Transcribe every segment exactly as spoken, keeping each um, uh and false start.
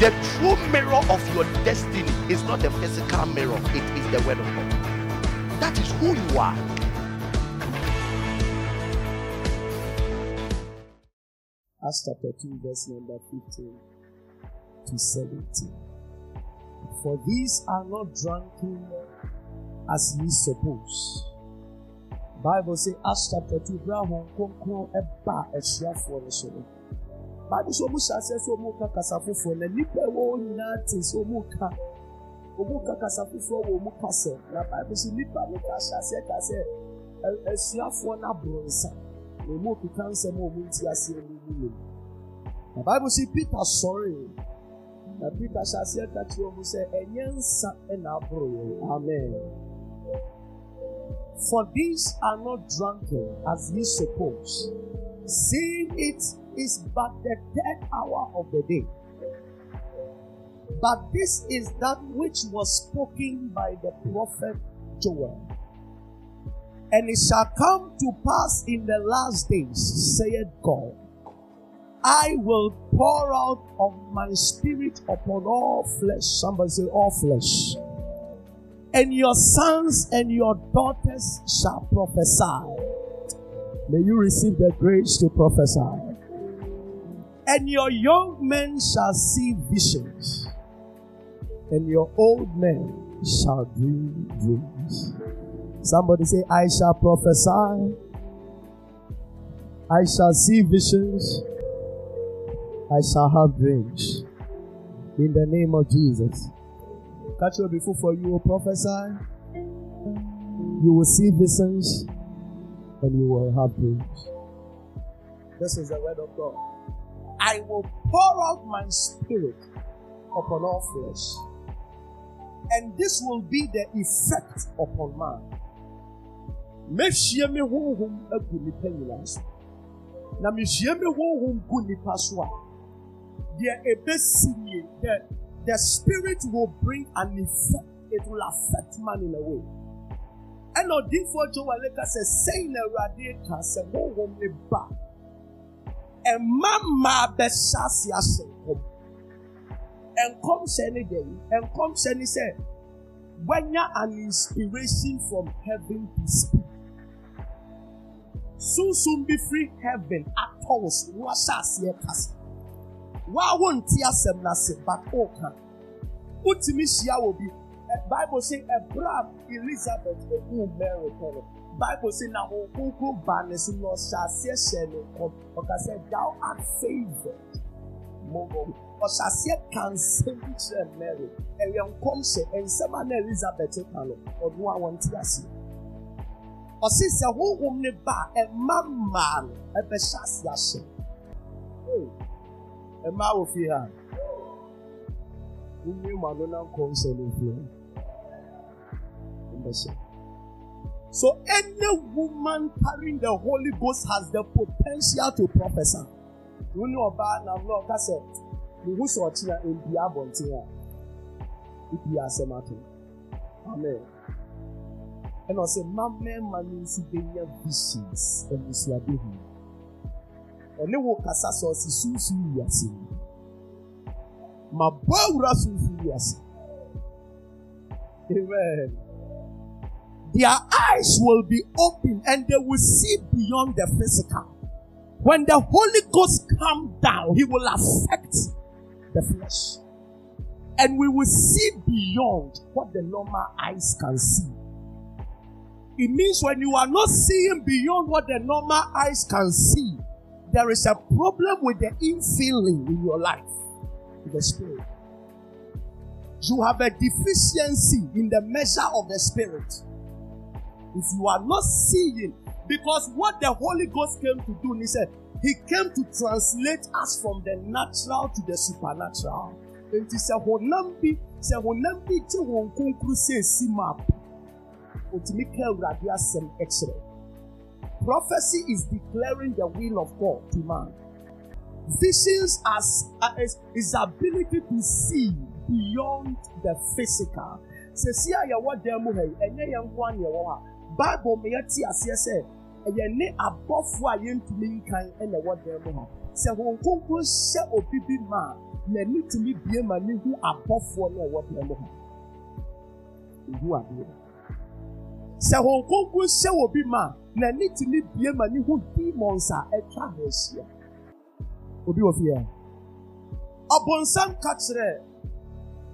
The true mirror of your destiny is not a physical mirror, it is the word of God. That is who you are. Acts chapter two, verse number fifteen to seventeen. For these are not drunken as ye suppose. Bible says, Acts chapter two, Brahon Konko Eba Eshia for the Shore. Bible so much says, so much Kasafu for the Nippe won't nothing so much. Omuka Kasafu for Omukasa. The Bible says, Nippa Mukasha said, I said, Eshia for Nabronsa. The Bible says Peter sorry. The Peter shall say that you will say, amen. For these are not drunken as ye suppose, seeing it is but the third hour of the day. But this is that which was spoken by the prophet Joel. And it shall come to pass in the last days, saith God, I will pour out of my spirit upon all flesh. Somebody say, all flesh. And your sons and your daughters shall prophesy. May you receive the grace to prophesy. And your young men shall see visions, and your old men shall dream dreams. Somebody say, I shall prophesy. I shall see visions. I shall have dreams. In the name of Jesus. That will be full for you. You will prophesy. You will see visions. And you will have dreams. This is the word of God. I will pour out my spirit upon all flesh. And this will be the effect upon man. Meshia me whom a goody penulars. Now, Meshia me whom goody paswa. There a best senior that the spirit will bring an effect, it will affect man in a way. And on this for Joaleka says, saying a radiator, say, who won't be back. And Mamma Bessasia said, and come any day, and come any say, when you an inspiration from heaven to speak, soon soon be free heaven at all. What shall see pass? Why won't tear some nasi but okay? Utimisia will be. Bible say Abraham, Elizabeth, who married her. Bible say now who go banished no shall see shame. Because thou art favored. Mogo. Oshasie can send Mary, and we come say and someone Elizabeth Kalo or no one to us. Or since a whole woman bar and mamma a beshas yashi. A ma of here. Who knew Manona comes and influence. So any woman carrying the Holy Ghost has the potential to prophesy. You know about now, Lord, that's it. Who saw Tina in the Abontia? It be as a matter. Amen. And I say, Mamma, Manu, Sibania visions, and this Labihu. And they walk as a source is soon serious. My bow rasses serious. Amen. Their eyes will be open and they will see beyond the physical. When the Holy Ghost comes down, he will affect the flesh. And we will see beyond what the normal eyes can see. It means when you are not seeing beyond what the normal eyes can see, there is a problem with the infilling in your life, in the spirit. You have a deficiency in the measure of the spirit. If you are not seeing, because what the Holy Ghost came to do, he said, he came to translate us from the natural to the supernatural. And he said, Honambi, say Honambi, Jehon Kunkruse Simap. Utimikel Radia Sem Exre. Prophecy is declaring the will of God to man. Visions are his ability to see beyond the physical. Say, see, I am what demo, and I am one year. Bible may yet see as yes, and your name above why you mean kind and the word there. Se wonkonko se obibi ma na nitumi bie ma ne hu abofo na wo pele ho. Hu abi. Se wonkonko se obi ma na nitumi bie ma ne hu demons a etwa hesia. Obi wo fie. Abonsam katsere.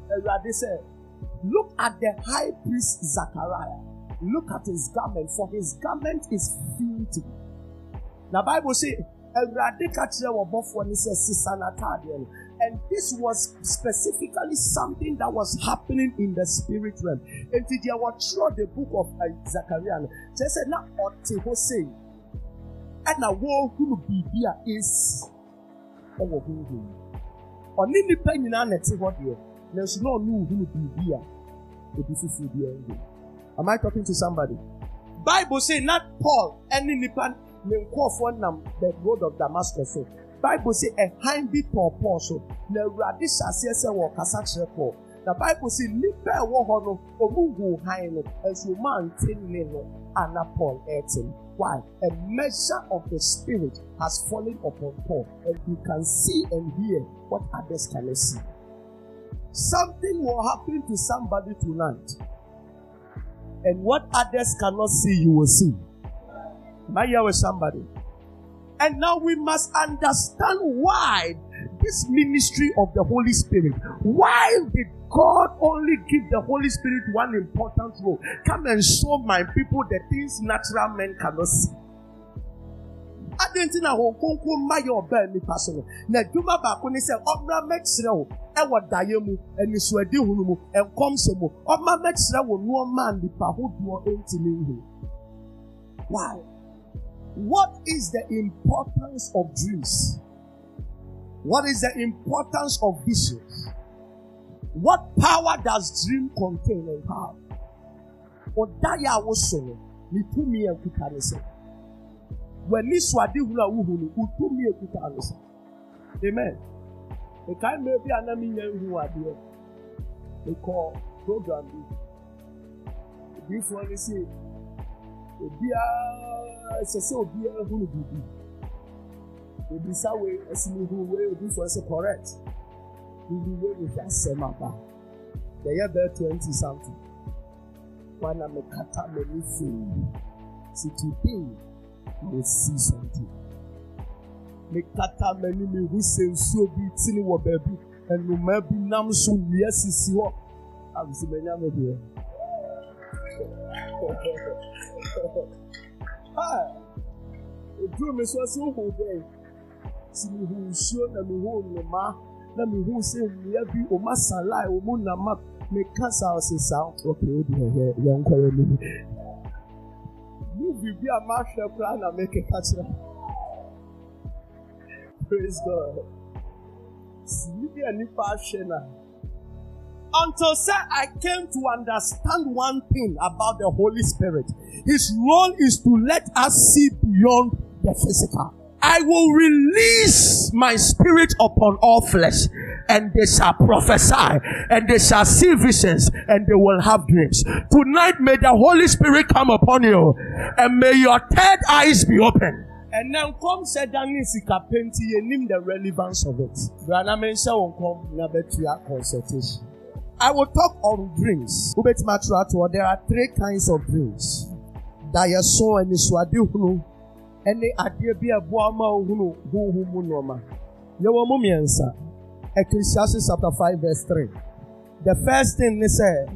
Ewurade se, look at the high priest Zechariah. Look at his garment, for his garment is filthy. The Bible says, and this was specifically something that was happening in the spirit realm. And did you through the book of Zechariah? Just said, now, Otehose, and a world who be here is overwhelming. On any penny, now, let's see what you there's no new who be here. Am I talking to somebody? Bible say not Paul any nipan name call for nam the road of Damascus. So Bible say a hind be Paul Paul so na radis asese wo kasa kire Paul. The Bible say nipa wo ho no omugu hind no as you man tin me no ana Paul etin. Why? A measure of the spirit has fallen upon Paul and you can see and hear what others cannot see. Something will happen to somebody tonight. And what others cannot see, you will see. Am I here with somebody? And now we must understand why this ministry of the Holy Spirit. Why did God only give the Holy Spirit one important role? Come and show my people the things natural men cannot see. I didn't think I would come my your bell me personally. Now do my back when they say, "Oh, my mates, now I would die you, and you swear to you, and come some more. Oh, my mates, now will no man be paid for anything." Why? What is the importance of dreams? What is the importance of visions? What power does dream contain and how? Or die I was so. Me too me and we say. When this wadi hula uhulu, utu mi ekuta alisa. Amen. The kind maybe anami nyengu wadi. They call program bi. This one is say, obiya, sese obiya hulu bibi. Obisa we, esimi hulu we, this one is correct. Hulu we is that same apa. They are there twenty something. Wana me kata me ni feel. See today. You will see something. Make kata many me who say so be tini wo baby and no maybe nam so we see what I'm saying me here. Ah, do me so so who dey? Tini who show na me who no ma na me who say we be o ma salai o mo na ma make cancer say sound okay we dey here yan kwere me. Movie be a master plan and make a catcher. Praise God. Sleepy and impassionate. Until say I came to understand one thing about the Holy Spirit. His role is to let us see beyond the physical. I will release my spirit upon all flesh, and they shall prophesy, and they shall see visions, and they will have dreams. Tonight, may the Holy Spirit come upon you, and may your third eyes be open. And then come said that means it can paint you name the relevance of it. Consultation. I will talk on dreams. There are three kinds of dreams. Dayaso and Iswadi. Any idea be a boama who who norma. Yawamumiansa. Ecclesiastes chapter five, verse three. The first thing they say,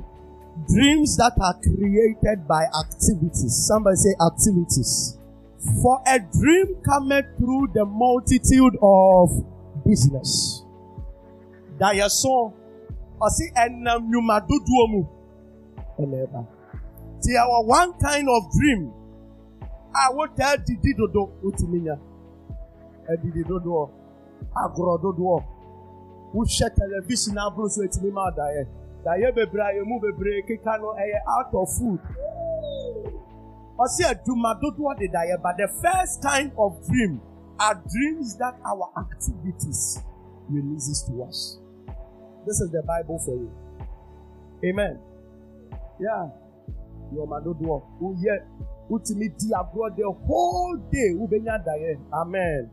dreams that are created by activities. Somebody say activities. For a dream cometh through the multitude of business. That your son, I see, and you must do duomu. See, our one kind of dream. I will tell Didi Dodo Utumina. Didi Dodo Agro Dodo. Who shut television and bruise with me, mother? That you be brave, move a break, you cannot air out of food. I see a Duma Dodo de Daya, but the first kind of dream are dreams that our activities releases to us. This is the Bible for you. Amen. Yeah. Your Madodo, who yet. Ultimately, abroad the whole day. Amen.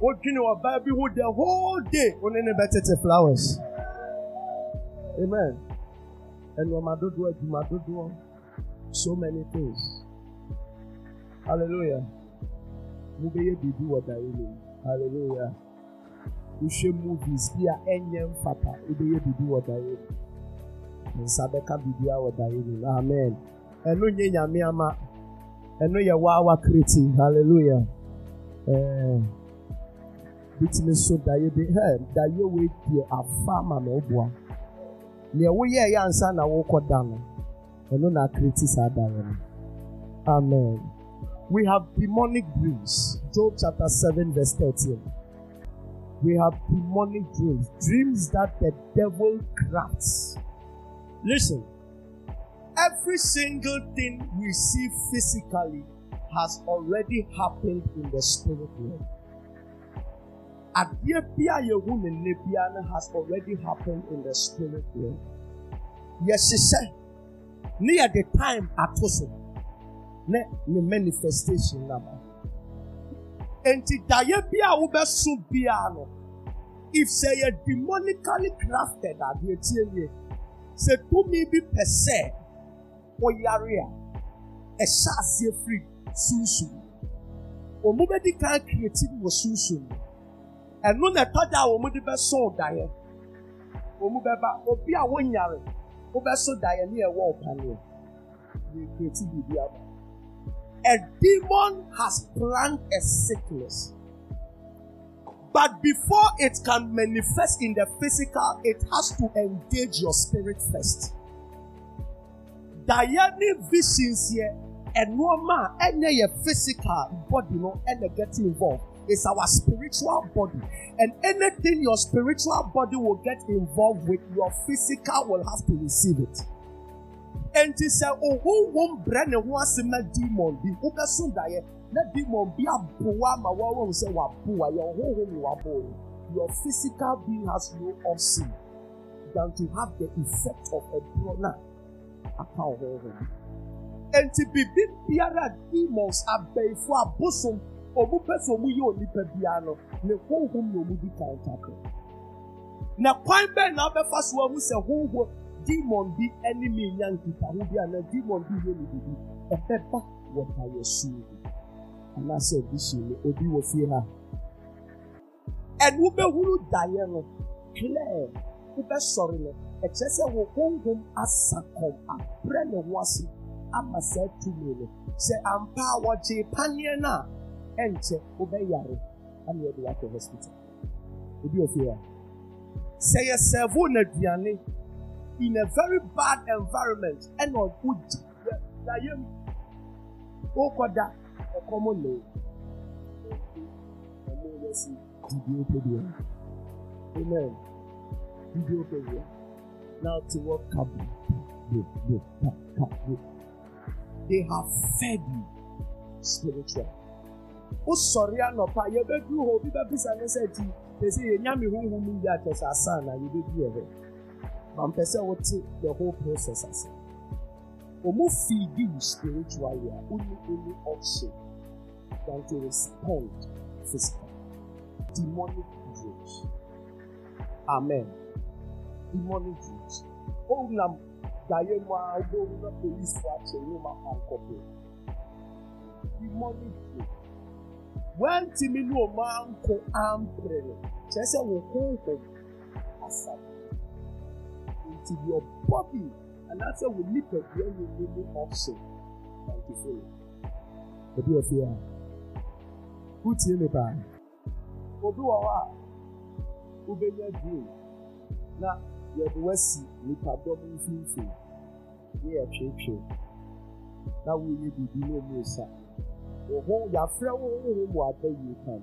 the whole day on any better flowers. Amen. And when I do do I do so many things. Hallelujah. We be able to do what I mean. Hallelujah. We should movies here and young father. We be able to do what I mean. And Sabeka be do what I mean. Amen. And no yenya miyama. And no yawa creating. Hallelujah. Which means so that you be heard that you wait here a farmer no boy. Near we are young son, I walk down. And no, not criticize. Amen. We have demonic dreams. Job chapter seven, verse thirteen. We have demonic dreams. Dreams that the devil crafts. Listen, every single thing we see physically has already happened in the spirit world. Adepia Yehun and Nebiana has already happened in the spirit world. Yes, she said, near the time at Tosin, ne the manifestation number. And the Diabia Uber Subiano, if say a demonically crafted Adepia, say to me be per se, or Yaria, a chassis free, Susu, or Mubedi can create it was Susu. And when I thought that woman, the best soul died. Omubeba, Obia, one yard, Obeso died near wall panel. The creativity. A demon has planned a sickness. But before it can manifest in the physical, it has to engage your spirit first. Diane visions here, and no man, any physical body, no, and getting involved. It's our spiritual body. And anything your spiritual body will get involved with, your physical will have to receive it. And he said, oh, who won't bring a once in my demon? The other soon die. Let demon be a boa, my woman say, Wapua, your whole home, your physical being has no offspring than to have the effect of a brother. And to be big, Piara demons are paid for a bosom. Now, quite bad now, the first one who said, who would demon be enemy young people who be an demon be really be a pepper? What are you seeing? And I said, this year, Obi will fear her. And who be who Diana, Claire, who be sorry, a chesser will hold him as Sakom, a friend of Wassi, and myself to me. Say, I'm power J. Paniana. And check over Yari. I'm here to the hospital. Obi Ofia. Say a Savona Diane in a very bad environment. And on wood, Diane Okoda, a common name. Amen. Now to what come. They have fed you spiritually. Oh, sorry, I'm not. I ever do hope that this and said they say, Yammy, whom we are as a son, and you did do it. Mampesa will take the whole process as it. Omo feed you spiritually, only only option than to respond physically. Demonic dreams. Amen. Demonic dreams. Oh, Lam, Diana, I don't know police for action, no man, copy. Demonic dreams. When Timino man ko ampre, just will hold him aside into your body, and that's how we leap at the end of the option. Thank you for it. The dear fear. Who tell me by? Oduwa, Ubenya dream. Now, your Wessie, we have done something. We are changing. Now we need to do no more, sir. Oh, your friend, oh, you can.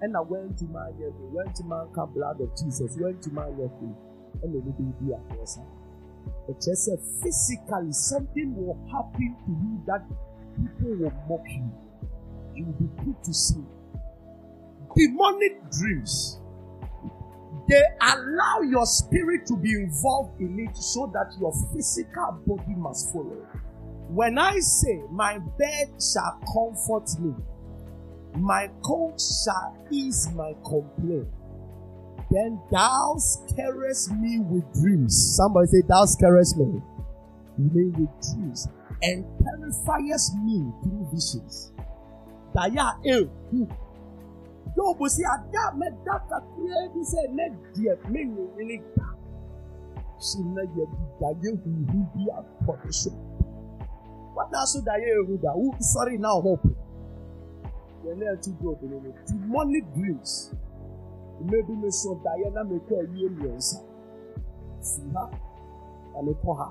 And I went to my nephew, went to my blood of Jesus, went to my nephew, and it will be here for us. But just say, physically, something will happen to you that people will mock you. You will be put to sleep. Demonic dreams, they allow your spirit to be involved in it so that your physical body must follow. When I say, my bed shall comfort me, My coat shall ease my complaint. Then thou scarest me with dreams. Somebody say, thou scarest me. Me with dreams. And terrifiest me through visions. Daya el who. Job will say, Adam, me data create. He said, let dear me really back. She let you be who be a protection. What does Daya who that? Sorry, now hope. You're not too good. Demonic dreams. Maybe me so Diana make her millions. See her, and a poha,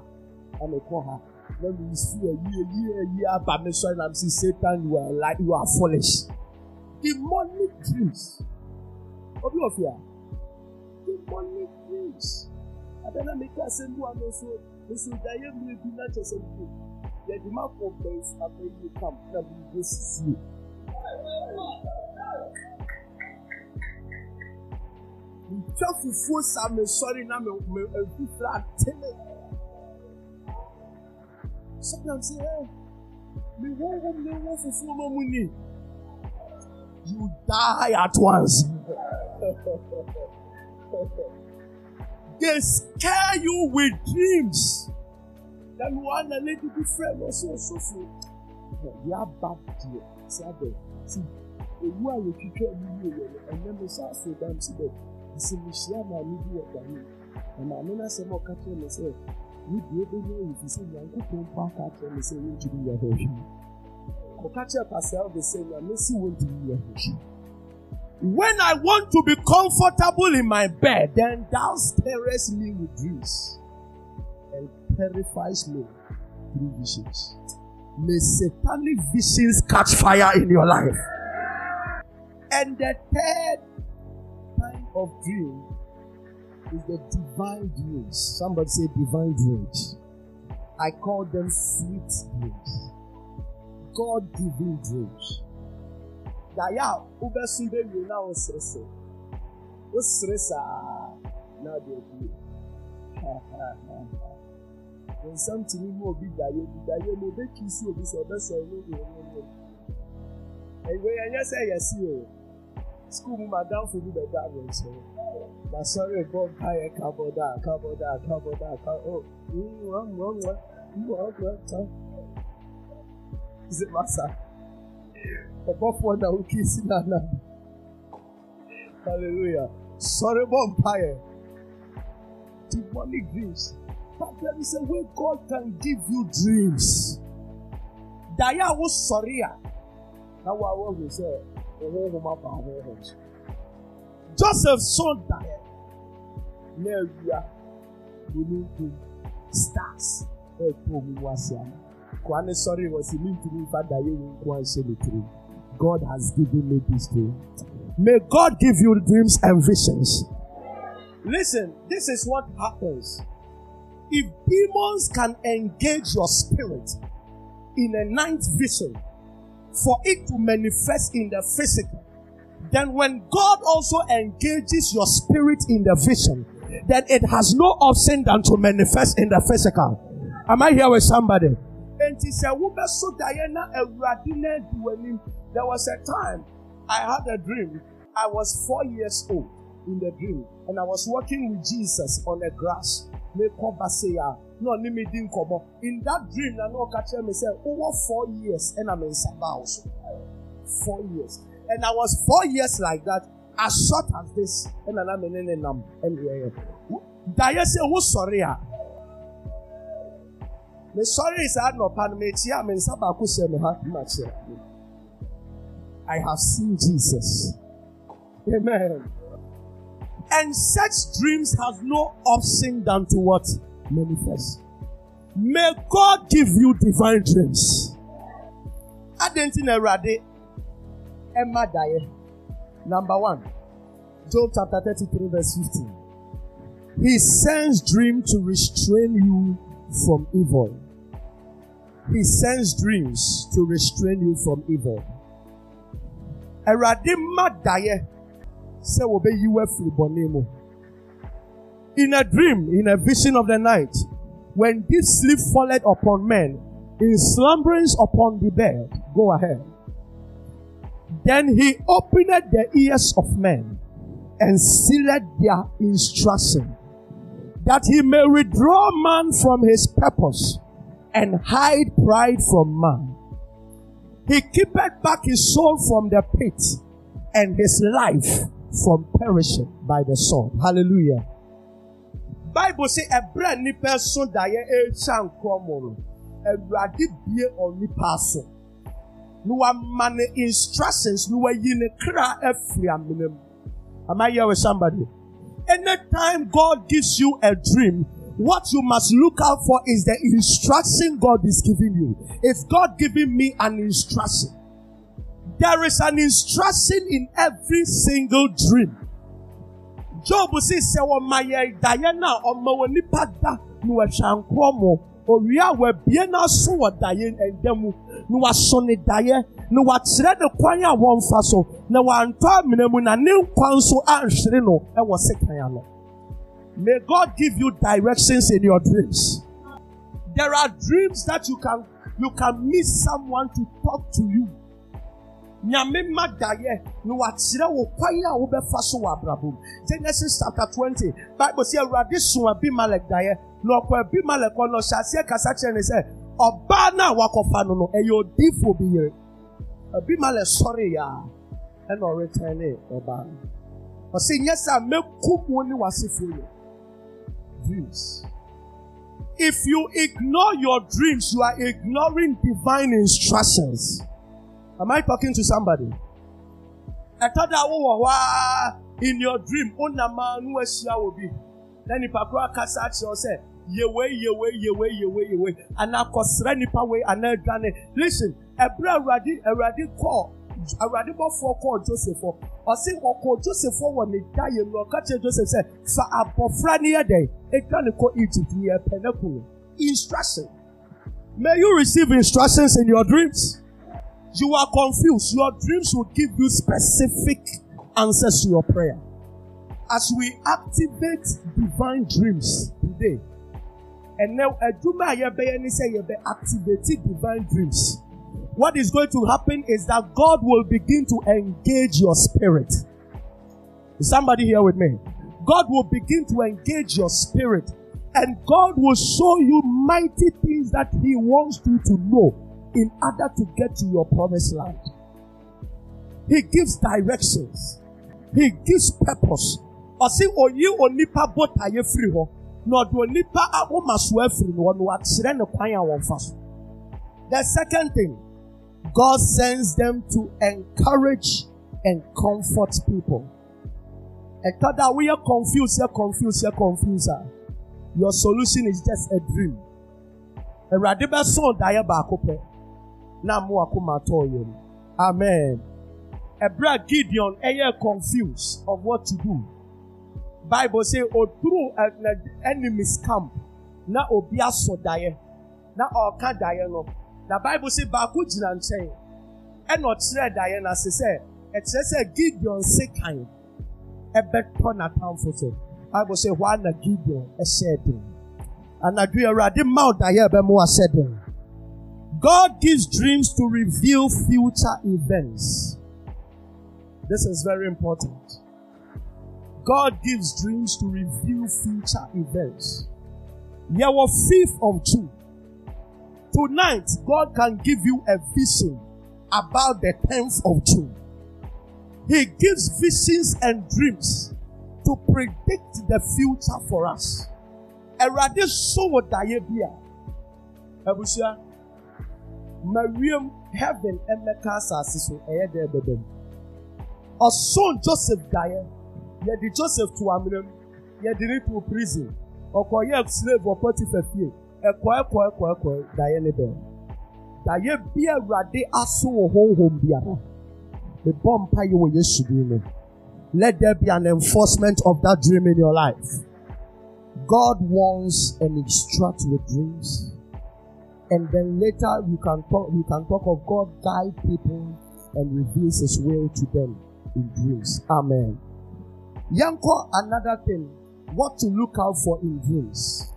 and a poha. When we see a year, year, year, but me so I'm see Satan, you are like you are foolish. Demonic dreams. Of you of here, demonic dreams. And then I make her say, "No, no, so, so Diana will be not just anything. The demand for praise and when you come, that we will see you." I'm sorry, now sometimes say, hey, me won't me won't fulfill no money. You die at once. They scare you with dreams. Then one a little different or so so so. You are bad dear. See, see, you are your teacher, and then we start so damn today. Say, Michelle, I need you at the room. And I mean, I said, More catch on the say, you be able to if you say, Young people don't catch on the same way to do your version. Or catch up herself, they say, I may see what to do your version. When I want to be comfortable in my bed, then thou stirrest me with dreams and terrifies me through visions. May satanic visions catch fire in your life. And the third of dream is the divine dreams. Somebody say divine dreams. I call them sweet dreams. God given dreams. Daya ube sunde yuna o stressa. O stressa na debi. When something more big dayo dayo mo be kisu obi so be so no no. And when I say yes you. School, my down for you, the diamond. Now, sorry, God, I cover that, cover that, cover that. Oh, you are wrong, you are wrong. Is it Master? The buff one that will kiss in that land. Hallelujah. Sorry, vampire. Demonic dreams. But there is a way God can give you dreams. Daya was sorry. Now, what we say. Joseph son died. Now we are doing stars. Oh, poor Muasian. Kwani sorry was mean to me, but that you won't say the truth. God has given me this dream. May God give you dreams and visions. Listen, this is what happens. If demons can engage your spirit in a night vision, for it to manifest in the physical, then when God also engages your spirit in the vision, then it has no option than to manifest in the physical. Am I here with somebody? And he said, there was a time I had a dream. I was four years old in the dream, and I was walking with Jesus on the grass. No, in that dream, I know Katia me said over four years, and I'm in Sabah also. Four years, and I was four years like that, as short as this, and I'm in any number. Daya say, "Who sorry ah? Me sorry is I no pan me tia me in Sabah kushe me hat match. I have seen Jesus. Amen. And such dreams have no option than to what." Manifest. May God give you divine dreams. I didn't know Rade Emma Dye. Number one, Job chapter thirty-three, verse fifteen. He sends dream to restrain you from evil. He sends dreams to restrain you from evil. A Rade Madaye say obey you were free bonemo. In a dream, in a vision of the night, when deep sleep falleth upon men, in slumberings upon the bed, go ahead. Then he opened the ears of men and sealed their instruction, that he may withdraw man from his purpose and hide pride from man. He keepeth back his soul from the pit and his life from perishing by the sword. Hallelujah. Bible say a brand new person that a chan come and ready be only person. No man instructions, no yin cra every minimum. Am I here with somebody? Anytime God gives you a dream, what you must look out for is the instruction God is giving you. Is God giving me an instruction? There is an instruction in every single dream. Job says, Diana or Mawanipada, no Shankromo, or we are where Biena saw Diane and Demu, no Sony Diane, no what's read the Quanya one faso, no one told me a new counsel and Shrino, and was second. May God give you directions in your dreams. There are dreams that you can you can meet someone to talk to you. Genesis chapter twenty. Bible says, "Radisson be malek daye, no ko be malek no shase kasache ne say, oba na wakofa no no, e yo difo bi here. Be malek sorry ya, e no return e oba." But say yes, I make cook only was if you dreams. If you ignore your dreams, you are ignoring divine instructions. Am I talking to somebody? I thought that oh, in your dream, oh na man who she will be. Then if I go catch you say, ye way, ye way, ye way, ye way, ye way, and I cause any way and I done it. Listen, a brother already already call. I read about four call Joseph for. I say what call Joseph for when they die. You know, catch Joseph say for a bofrania day. It can't go Egypt near Penelope. Instruction. May you receive instructions in your dreams. You are confused. Your dreams will give you specific answers to your prayer. As we activate divine dreams today, and now I do my yebeni say yebe activated divine dreams. What is going to happen is that God will begin to engage your spirit. Is somebody here with me? God will begin to engage your spirit, and God will show you mighty things that He wants you to know in order to get to your promised land. He gives directions. He gives purpose. The second thing, God sends them to encourage and comfort people. And that we are confused, you're confused, you're confused. Your solution is just a dream. Amen. A brother Gideon, you're confused of what to do. Bible says, "O through an enemy's camp, na obia so die, na oka die no." The Bible says, "Baku jinanche," and not say Diana. She said, "It says Gideon say kind, a better na time for so." Bible says, "One na Gideon a said him, and I do a radi mouth Diana be more said him." God gives dreams to reveal future events. This is very important. God gives dreams to reveal future events. Your fifth of June. Tonight, God can give you a vision about the tenth of June. He gives visions and dreams to predict the future for us. Erade sowo daye bia. Ebusia. Mariam heaven emeka asase so eye de bebem. Osun Joseph daye. Ye di Joseph to amrem. Ye di to prison. Okoye slave or Potiphar fie. Ekwa ekwa ekwa ekwa daye lebe. Daye bia rade aso wo honhom bia. The bomb pa ye wo Yesu bi no. Let there be an enforcement of that dream in your life. God wants and instructs with dreams. And then later you can talk you can talk of God guide people and reveals His will to them in dreams. Amen. Yanko, another thing, what to look out for in dreams.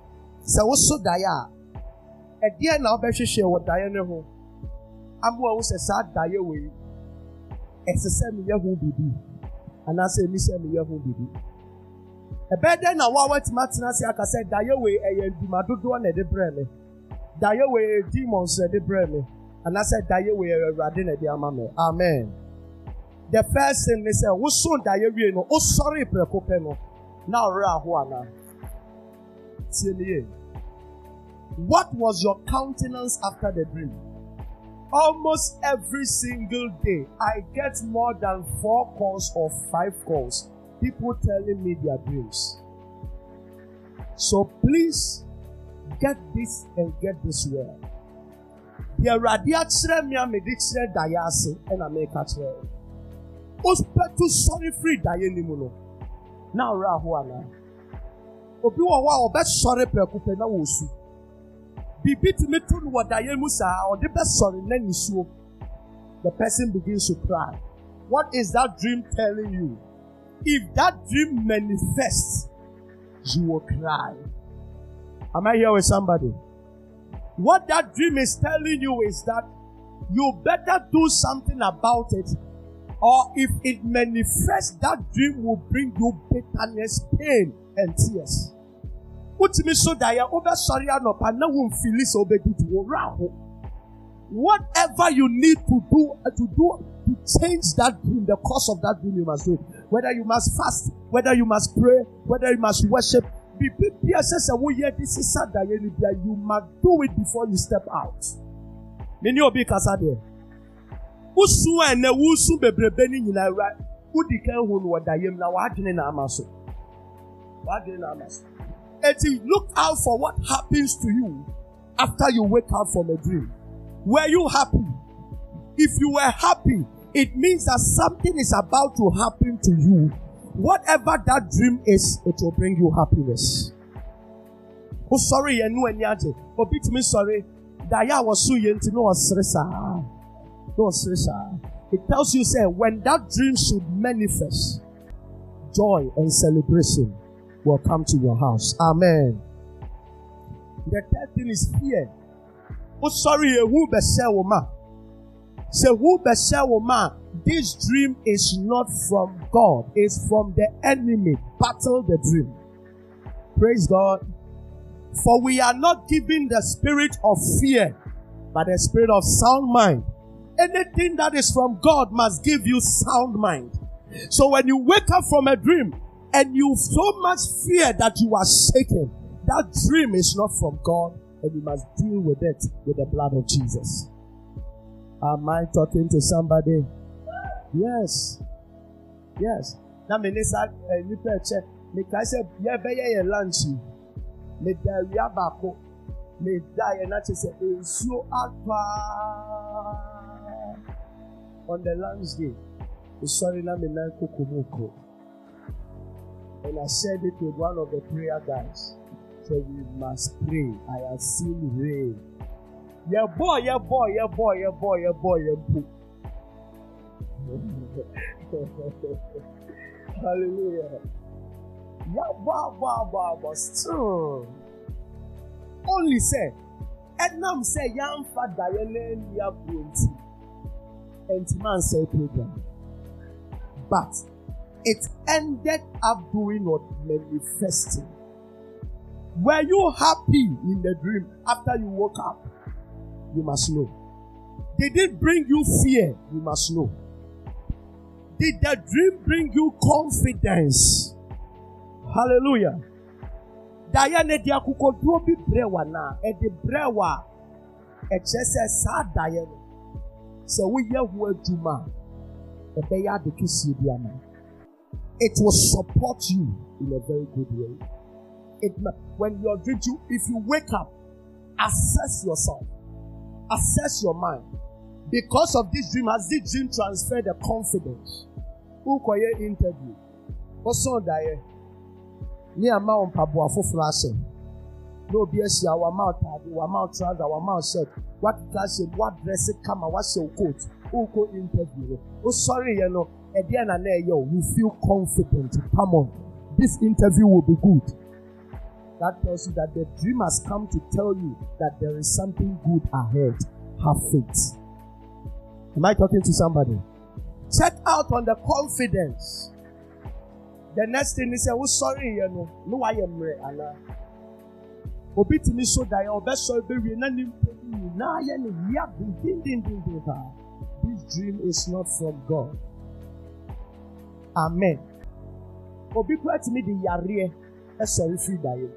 So also daya. A dear now be she what daya ne ho. Amwa wo se sad daya we. Exercise me who baby. And I say, Miss me who baby. A better now, what Martin said, I said, Dio way, a Madudu and the Bremen. Dio way, demons and the Bremen. And I said, Dio way, a Radin and the Amame. Amen. The first thing they said, who soon diarrhea, no, oh, sorry, Precopeno. Now, Rahuana. See me. What was your countenance after the dream? Almost every single day, I get more than four calls or five calls. People telling me their dreams. So please, get this and get this well. The radiator me and medicinal diase and I make a trail. Ospectu sorry free diane muno. Now rahuana. Obi wa wa obe sorry prekupe na wosu. Bibi to me tun wa diane musa or the best sorry nenisu. The person begins to cry. What is that dream telling you? If that dream manifests, you will cry. Am I here with somebody? What that dream is telling you is that you better do something about it, or if it manifests, that dream will bring you bitterness, pain, and tears. What Whatever you need to do to do to change that dream, the course of that dream, you must do. Whether you must fast, whether you must pray, whether you must worship, you must do it before you step out. And you look out for what happens to you after you wake up from a dream. Were you happy? If you were happy, it means that something is about to happen to you. Whatever that dream is, it will bring you happiness. Oh, sorry, you know, and you oh, beat me, sorry. Daya was so you know, stressor. No stressor. It tells you, say, when that dream should manifest, joy and celebration will come to your house. Amen. The third thing is fear. Oh, sorry, who besell woman? Say, who besell woman? This dream is not from God, it's from the enemy. Battle the dream. Praise God. For we are not given the spirit of fear, but the spirit of sound mind. Anything that is from God must give you sound mind. So when you wake up from a dream and you so much fear that you are shaken, that dream is not from God, and you must deal with it with the blood of Jesus. Am I talking to somebody? Yes. Yes. Now, Melissa, you pay a check. Me kai say ye be ye lunch. Me diarrhea bako. Me die na che say ensuo apa. On the lunch day, the sorry na me na kokomoko. And I shared it with one of the prayer guys. So we must pray. I have seen rain. Yeah boy, yeah boy, yeah boy, yeah boy, yeah boy, yeah boy. Hallelujah. Yeah boy, boy, boy, boy. Strong. Only say, Ednam say, "Yam fa dayele niya bunti," and man say program. But it ended up doing what manifesting. Were you happy in the dream after you woke up? You must know. Did it bring you fear? You must know. Did the dream bring you confidence? Hallelujah. Diane diakuko dobi brewa na e de brewa e chese sa Diane. Se we ye huwe juma e beya de kisi diana. It will support you in a very good way. It, when you're drinking, if you wake up, assess yourself, assess your mind. Because of this dream, has this dream transferred the confidence? Who can you interview? What's on there? Near Mount Pabua for flashing. No B S, our mouth, our mouth trousers, our mouth shirt. What class, what dress, come, what's your coat? Who can interview? Oh, sorry, you know, at the end of the yo, you feel confident. Come on, this interview will be good. That tells you that the dream has come to tell you that there is something good ahead. Have faith. Am I talking to somebody? Check out on the confidence. The next thing is, "Oh, sorry, you know, no, I am ready." Obi ti mi so die. Obi so be we na ni na ya ni ya ding ding ding ding. This dream is not from God. Amen. Obi kwa ti mi di yare e sorry fi die.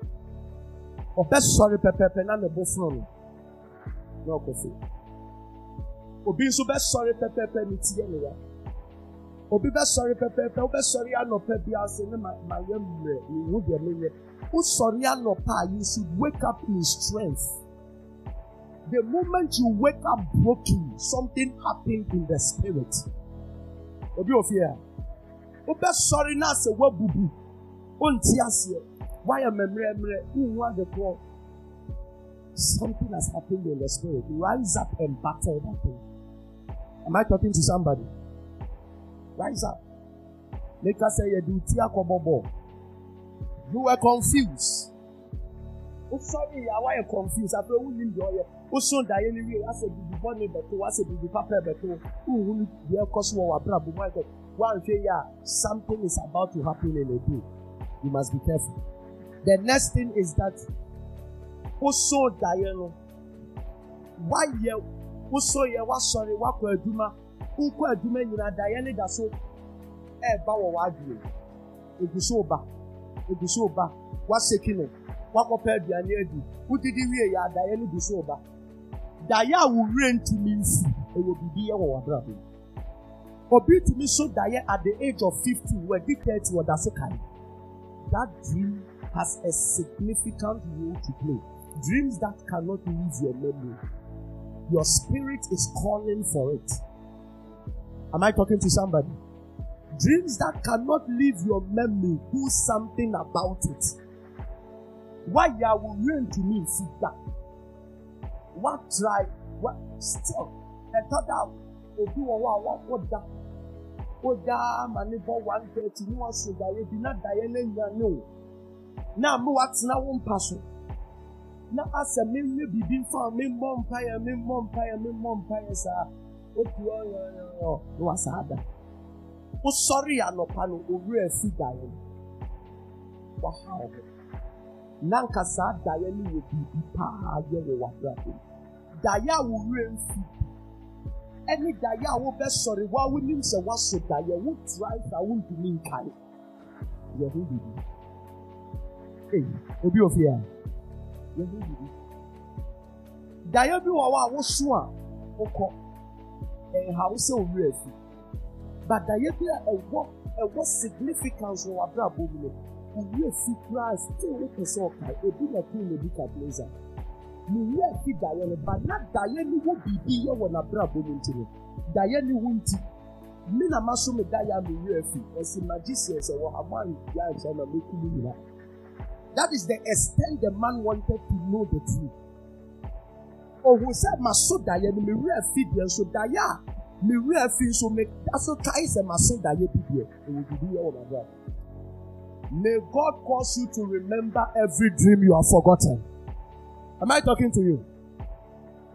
Obi sorry pepepe na me bo fun no ko fi. Obi so be sorry pepepe mi ti ye ya. Obi be sorry pepepe, obi sorry anope bi ase ni ma ma ye mure, ni wo de me ye. You should wake up in strength. The moment you wake up broken, something happened in the spirit. Obi ofia. Obi sorry na se wa bubu. Onti ase. Why am emre emre? Who want the call? Something has happened in the spirit. Rise up and battle that thing. Am I talking to somebody? Rise up. Make us say you do tia kobobo. You were confused. Oh, sorry, I was confused. I feel we need your. Oh, so that anyway, I said, "Be born in Beto." I said, "Be prepared Beto." Who will be a cause for our brother? But one day, yeah, something is about to happen in a day. You must be careful. The next thing is that. Oh, so that you know. Why you? Oh, so you were sorry. What could you do? Who could do me? You know, that you need that so. Eh, ba wo wa di. It is so bad. Oba, what's a kilo? What compared the anedi? Who did you hear? Diana Busoba. Diana will rain to me, it will be dear or brother. Obi to me so Diana at the age of fifty, when big thirty was a second. That dream has a significant role to play. Dreams that cannot leave your memory. Your spirit is calling for it. Am I talking to somebody? Dreams that cannot leave your memory, do something about it. Why you will rain to me, sit down. What try, what still, and thought out, or do what, what that? Oh, damn, my neighbor, one thirty, no one should die, you did not die, and no. Now, what's now one person? Now, as a man, maybe being found, me, mom, fire, me, mom, fire, me, mom, fire, sir. Oh, what's that? Oh, sorry, I'm not going to be a figure. What happened? Nankasa Diane will be part of your brother. Diane will rain food. Any Diane will be sorry. What will you say? What should Diane will drive? I won't be mean kind. You're who did it. Hey, we'll be over here. You're who did it. Diane will swan. Okay. And how so rain food? But the idea of what and what significance of our brother Bobino, we are surprised. Still, we can say, "Okay, we did not do the big blazer." We are fit Diane, but not Diane who be here when our brother Bobino today. Diane who inti, me na maso me Diane we are fit. As magician say, "Wow, man, Diane is on a make you know." That is the extent the man wanted to know the truth. Oh, who said maso Diane me we are fit Diane so Diane. Me real feel so make that's what tries and my son that you be here. It will be here all my God. May God cause you to remember every dream you have forgotten. Am I talking to you?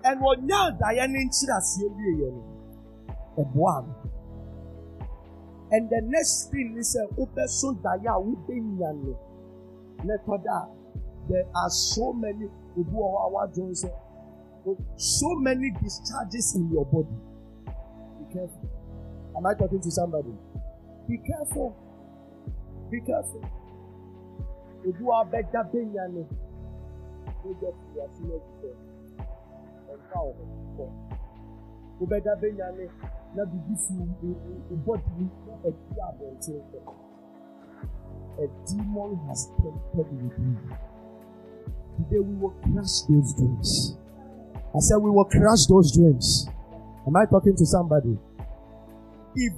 And when now Diane in Chiras you a one. And the next thing is a open so Diane would be in that. There are so many so many discharges in your body. Careful. Am I talking to somebody? Be careful. Be careful. If you are better than your name, you get your senior before. And power before. You better than your name, now be different. The body is not a diabol temple. A demon has tempted with you. Today we will crush those dreams. I said we will crush those dreams. Am I talking to somebody? If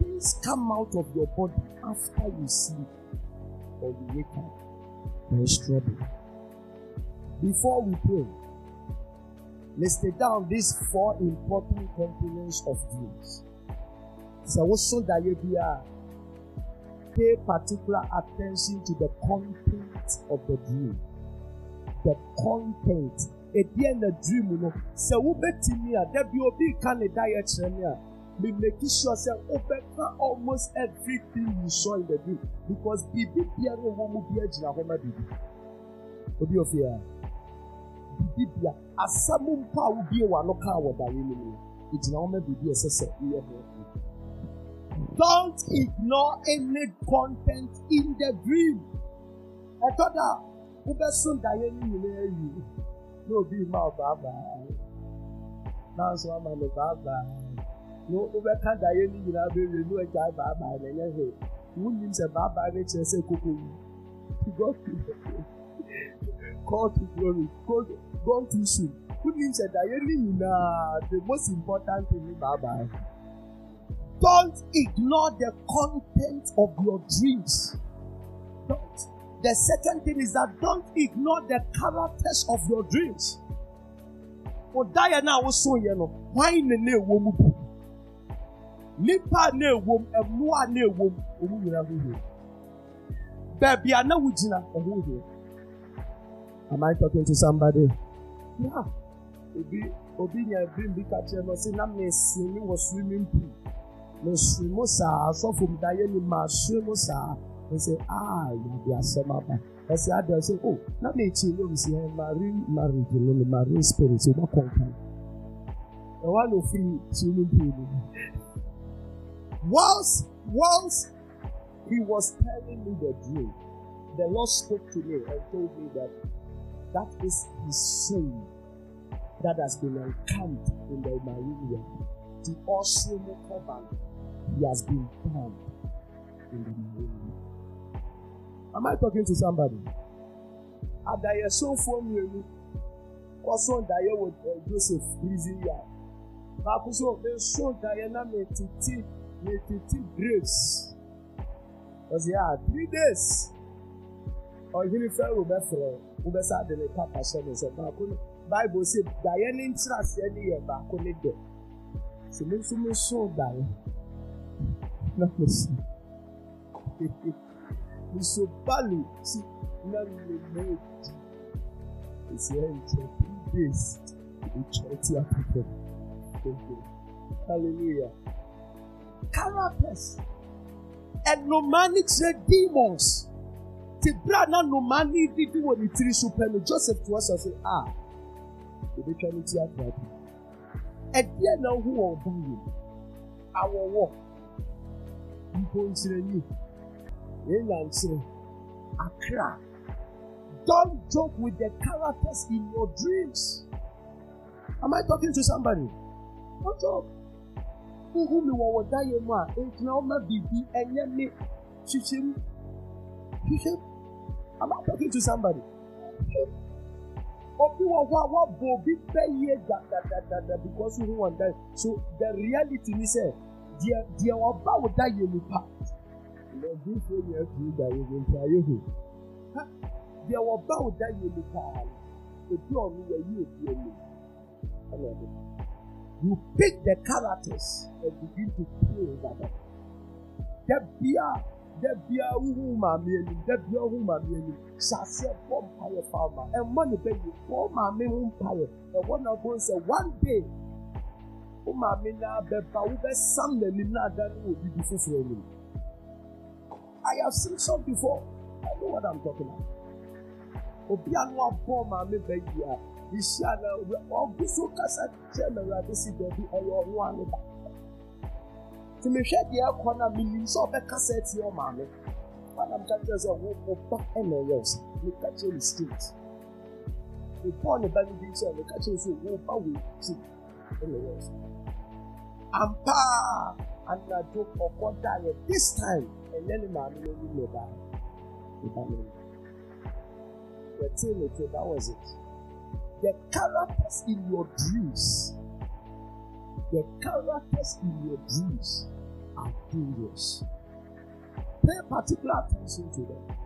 things come out of your body after you sleep or you wake up, there is trouble. Before we pray, let's take down these four important components of dreams. So also that you be a pay particular attention to the content of the dream. The content. At the end of the dream, you know, so who bet me? There be a big kind of diet, Mimekishosem opeka almost everything you saw in the dream, because bibi biya no homu biya jina homa bibi. Obi ofia. Bibi biya asamu mpa ubi wa no ka wa ba yini ni. Ijina homa bibi esese iye ho. Don't ignore any content in the dream. I thought that ubesun daye ni ni ni. No be ma baba. Now so am no baba. No, over time, I only you know, we know a guy by by the name of who means a by by which is a cuckoo. God to glory, God gone too soon. Who means that I only you know the most important thing by by. Don't ignore the content of your dreams. Don't. The second thing is that don't ignore the characters of your dreams. For Diana was so yellow. Why in the name woman? Nipa ne wom emua ne wom omu nyira huhu. Baby ana wujina omu. Am I talking to somebody? Yeah. Obi obi nya dream bi ka che no say na me swimming was swimming pool. Me swim sa so from daye ni ma swim sa. They say ah you be asemaba. They say I say oh na me chi no we say marine marine no marine spirit so ba konkan. E wa no free swimming pool. Once, once he was telling me the dream, the Lord spoke to me and told me that that is his soul that has been encamped in the Maria. The Osimo covenant, he has been found in the Maria. Am I talking to somebody? Adaye so for me, also Daye with Joseph, easy yeah. But also they show Diana Metiti. Grace was yeah three days or even if I will be for over sad the papa service about Bible said Diane interest any year back on it there so me so me so Diane not this we so badly see now we made it's here in three days we try to appreciate thank you hallelujah. Characters and no money trade demons. The brother no money did what it is super. Joseph to us and say, ah, the eternity of God. And there now who will do you? Our work. You go into the new. You answer. Accra. Don't joke with the characters in your dreams. Am I talking to somebody? Don't joke. Who me wa die ma? It now ma bibi enye me. Chichim, chichim. Am I talking to somebody? Obi wa wa wa bobi peye da da da da da because who want die. So the reality is that dia dia wa ba wa die me pa. You do for you do that you go try you. Ha? Dia wa ba wa die me pa. The door me you you me. Hello. You pick the characters and begin to play over them. The beer, the beer who mammy, the beer who mammy, shall say four pie farmer, and money baby, four mammy who pie, and one of them said one day, oh mammy, now the baby, some the nina that will be before you. I have seen some before. I know what I'm talking about. Obiano, poor mammy baby. This channel will all be so cast general. This is the one. To me, share the corner millions of the cassette your mammy. When I'm talking as a walk of back and else, we catch in the street. We born a baby, we catch in the walk away, see, and else. And pa, and I joke or call down this time, and then the mammy will be never. The team will take that was it. The characters in your dreams, the characters in your dreams are dangerous. Pay particular attention to them.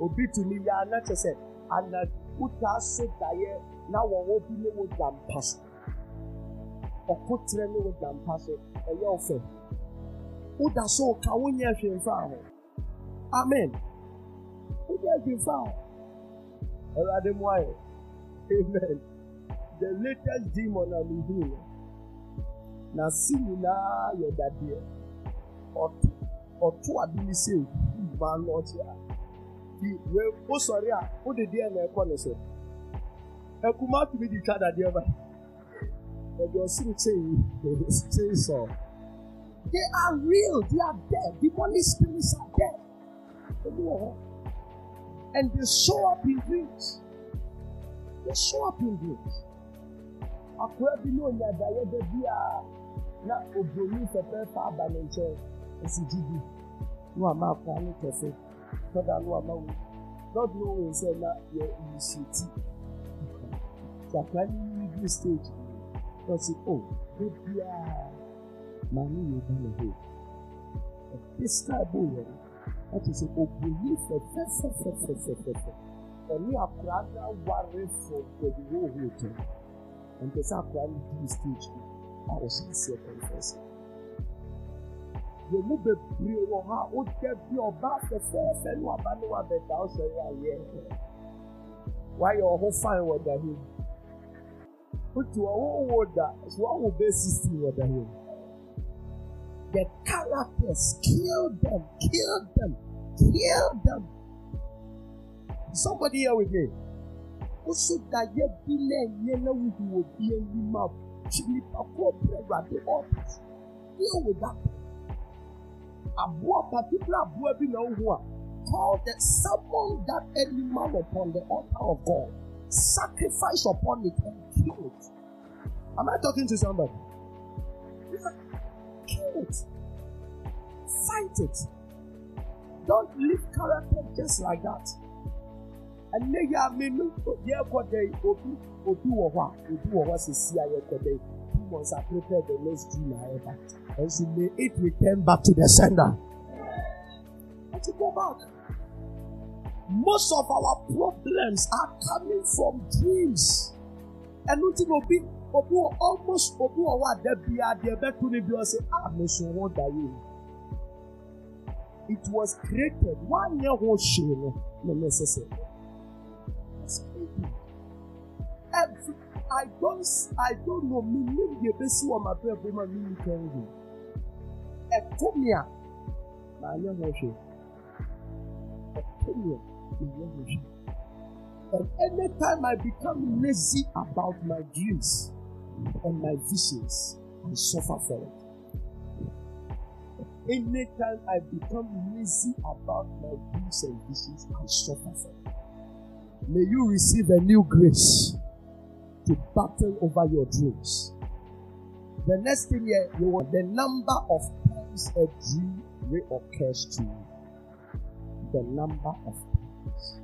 Obi to me, ya na chese, ana uta so daye na wo wo bi ne wo jam pass. Okotre ne wo jam pass, e ye ofe. Uda so ka wo nya hwe nfa ho. Amen. Uda hwe nfa ho. Era de moye. Amen. The latest demon I'm doing. na simula your daddy or or two abilities man lotia the we o sorry ah o dey dey na call so e kuma to be the child that dey ever but your sin change change so they are real, they are dead, the holy spirits are dead, and they show up in dreams. They show up in dreams. I could be known that they are not obeying the paper by nature. It's a G D. No, I'm not planning to say, not that no amount. Not knowing is not your initiative. They are planning to leave this stage. Because, oh, they are. Money is on the way. At this time, that is a belief for and we are rather worried for the whole hotel. And this happened to this stage. I was sincere confessing. You move the prayer or how would there be about the first and what I know about the house here. Why your whole fine was that here? Put to our own order as one will be sixteen was that here. Their characters, kill them, kill them, kill them. Somebody here with me. Also, that you believe you know we will be in the map. She will perform at the office. Deal with that. A boy, particular boy, be no one. Call that someone that animal upon the altar of God, sacrifice upon it and kill it. Am I talking to somebody? Kill it. Fight it. Don't leave character just like that. And they are me look for their body, or do or do or what, or do or what is C I A today. Two months are prepared the next June, however. And she may it return back to the sender. But you go back. Most of our problems are coming from dreams. And nothing will be. Obu almost obu awa debia debe to nebia say ah me so won da you. It was created one year whole shame no necessary. Every I don't I don't know me name the best one my prayer for my me can do. E come here. My young worship. E come here. My young worship. And anytime I become lazy about my dreams and my visions, I suffer for it. Any time I become lazy about my dreams and visions, I suffer for it. May you receive a new grace to battle over your dreams. The next thing here, you want the number of times a dream reoccurs to you. The number of times.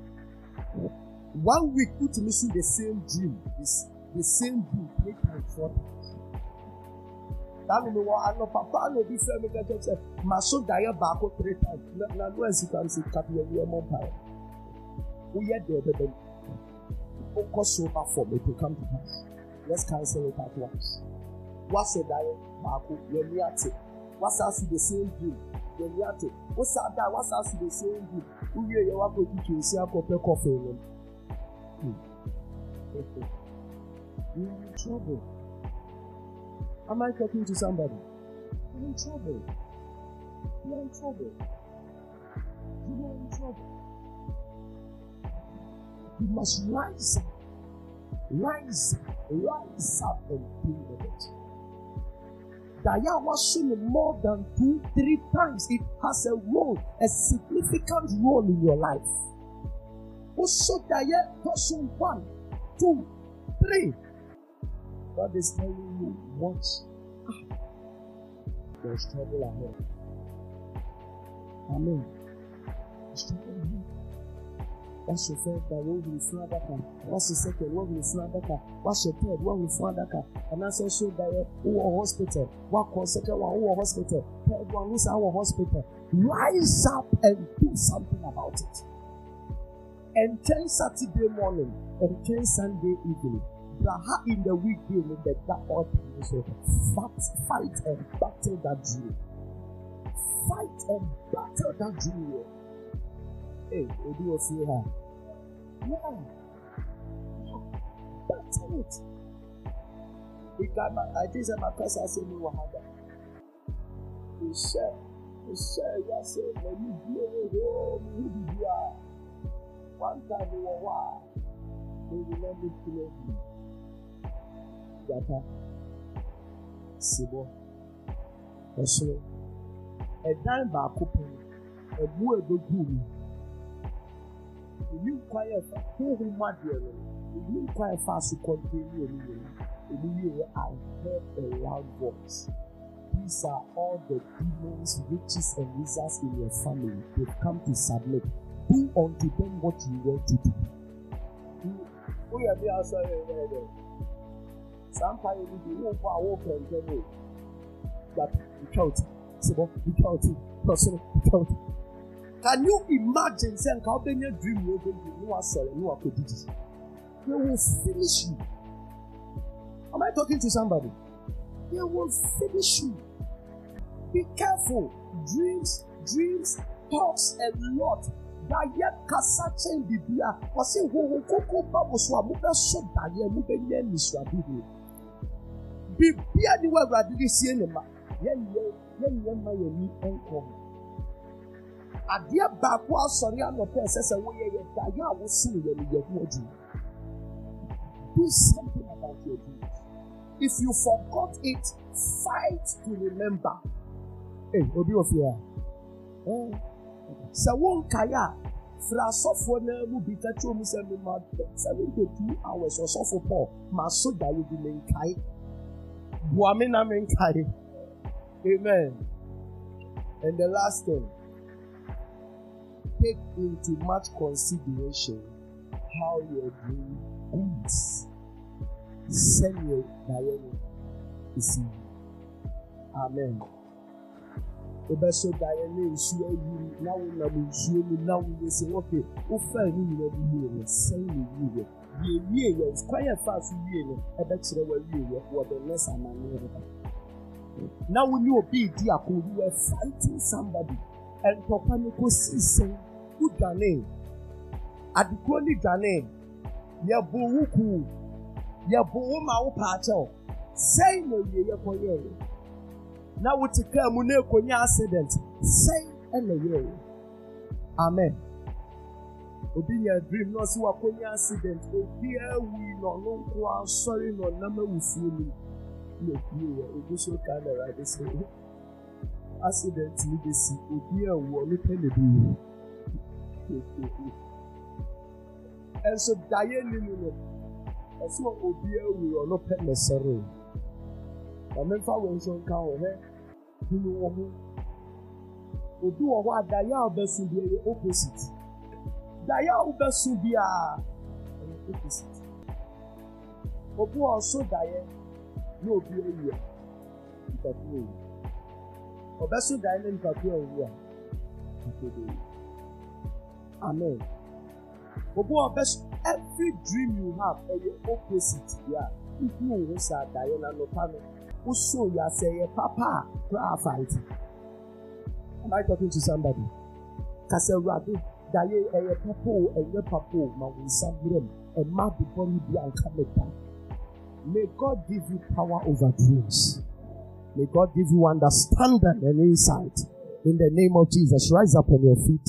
One week, put to missing the same dream, this the same book, three times, four times. That will be what I know. Papa, I know this. I make a church. My son died back up three times. Now, no one is going to see Captain William Power. We are there, but then focus over for me to come to pass. Let's cancel it at once. What's the diet? Back up. You're near to. What's us the same dream? You're near to. What's that? What's us the same dream? We are your work with you to see a couple coffee. Hmm. Okay. You're in trouble. Am I talking to somebody? You're in trouble. You're in trouble. You're in trouble. You must rise up. Rise up. Rise up and deal with it. Daya was seen more than two, three times. It has a role, a significant role in your life. Also, Daya person one, two, three. God is telling you what there's trouble ahead. Amen. There's trouble ahead. What's your first that will be found that car? What's your second? What will be found that car? What's your third? What will be found that car? And that's also Daya who are hospital. What second one who are hospital? Third one who's our hospital. Rise up and do something about it. And ten Saturday morning and ten Sunday evening, Braha in the weekday with the dark all so fight, fight and battle that dream. Fight and battle that dream. Hey, what do you feel her? Yeah. Battle it. One time in a while, they will not be killing you. Yata, Sibo, Esho, a dime by a couple, a boy, a good woman. If you quiet, who will murder you? If you quiet fast to continue, you will hear a loud voice. These are all the demons, witches, and wizards in your family. They've come to submit. Do unto them what you want to do. Who have you asked? Some people do not walk and get away. But you can't. You can't. Can you imagine saying, how many dreams you are going to know us and know what to do? They will finish you. Am I talking to somebody? They will finish you. Be careful. Dreams, dreams, talks a lot. Daye kasa chen bibia ose hoho koko babo so amuba so daye mu benye ni so abibi bibia ni wa radidi sie ne ma ye ye ye ye ma ye ni enko adia ba ko asori anope sese wo ye ye daye awo si ye ni ye ku oju. Do something about your dreams. If you forgot it, fight to remember. Hey, obi of here. Oh, Sawon Kaya, Frasofo na mu bitacho mu se ma seventy-two hours or so for Paul. Ma so da you men kai. Buame na men kai. Amen. And the last thing, take into much consideration how your dream ends. Send your diary is you. Amen. Obeso diary is you now na bu you now we say okay o fa ni na bu you say ni you we we we quiet fast we no e be kire wa we we for the next amount. Now when you be dia ko you are fighting somebody and topani ko see say good dane adiko ni dane ye bo wuku ye bo ma wo pa cho say no ye ye ko ye. Now we take care of accident. Say hello. Amen. Obi your dream no see what accident. Obi we no no kwa sorry no na me we see me. Obi so kind of right this way. Accident you dey see. Obi e wo no tell e do. And so daye ni no. And so obi e we no tell sorry. I mean, for when you come here, you know what? You do what? That you are best to be opposite. That you are best to be opposite. But you also that you will be here. You can be here. But best to that you can be here. You can be here. Amen. But you are best. Every dream you have, you are opposite. Yeah. If you want to that you are not coming. So you say, Papa, fight. Am I talking to somebody? Because Rabbi, that you are a papa and your papa, my wisdom, and my body be uncomfortable. May God give you power over dreams. May God give you understanding and insight. In the name of Jesus, rise up on your feet.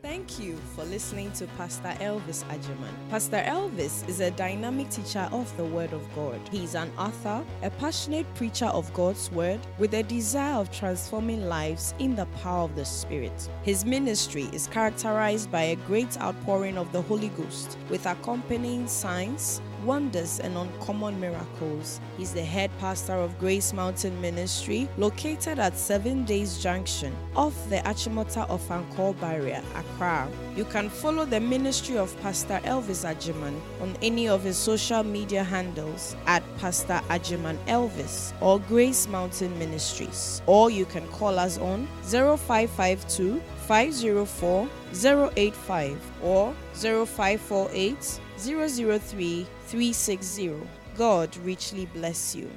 Thank you for listening to Pastor Elvis Agyemang. Pastor Elvis is a dynamic teacher of the Word of God. He is an author, a passionate preacher of God's Word with a desire of transforming lives in the power of the Spirit. His ministry is characterized by a great outpouring of the Holy Ghost with accompanying signs, wonders, and uncommon miracles. He's the head pastor of Grace Mountain Ministry, located at Seven Days Junction off the Achimota of Ankor Barrier, Accra. You can follow the ministry of Pastor Elvis Agyemang on any of his social media handles at Pastor Agyemang Elvis or Grace Mountain Ministries. Or you can call us on zero five five two, five zero four, zero eight five or zero five four eight, zero zero three, three six zero. God richly bless you.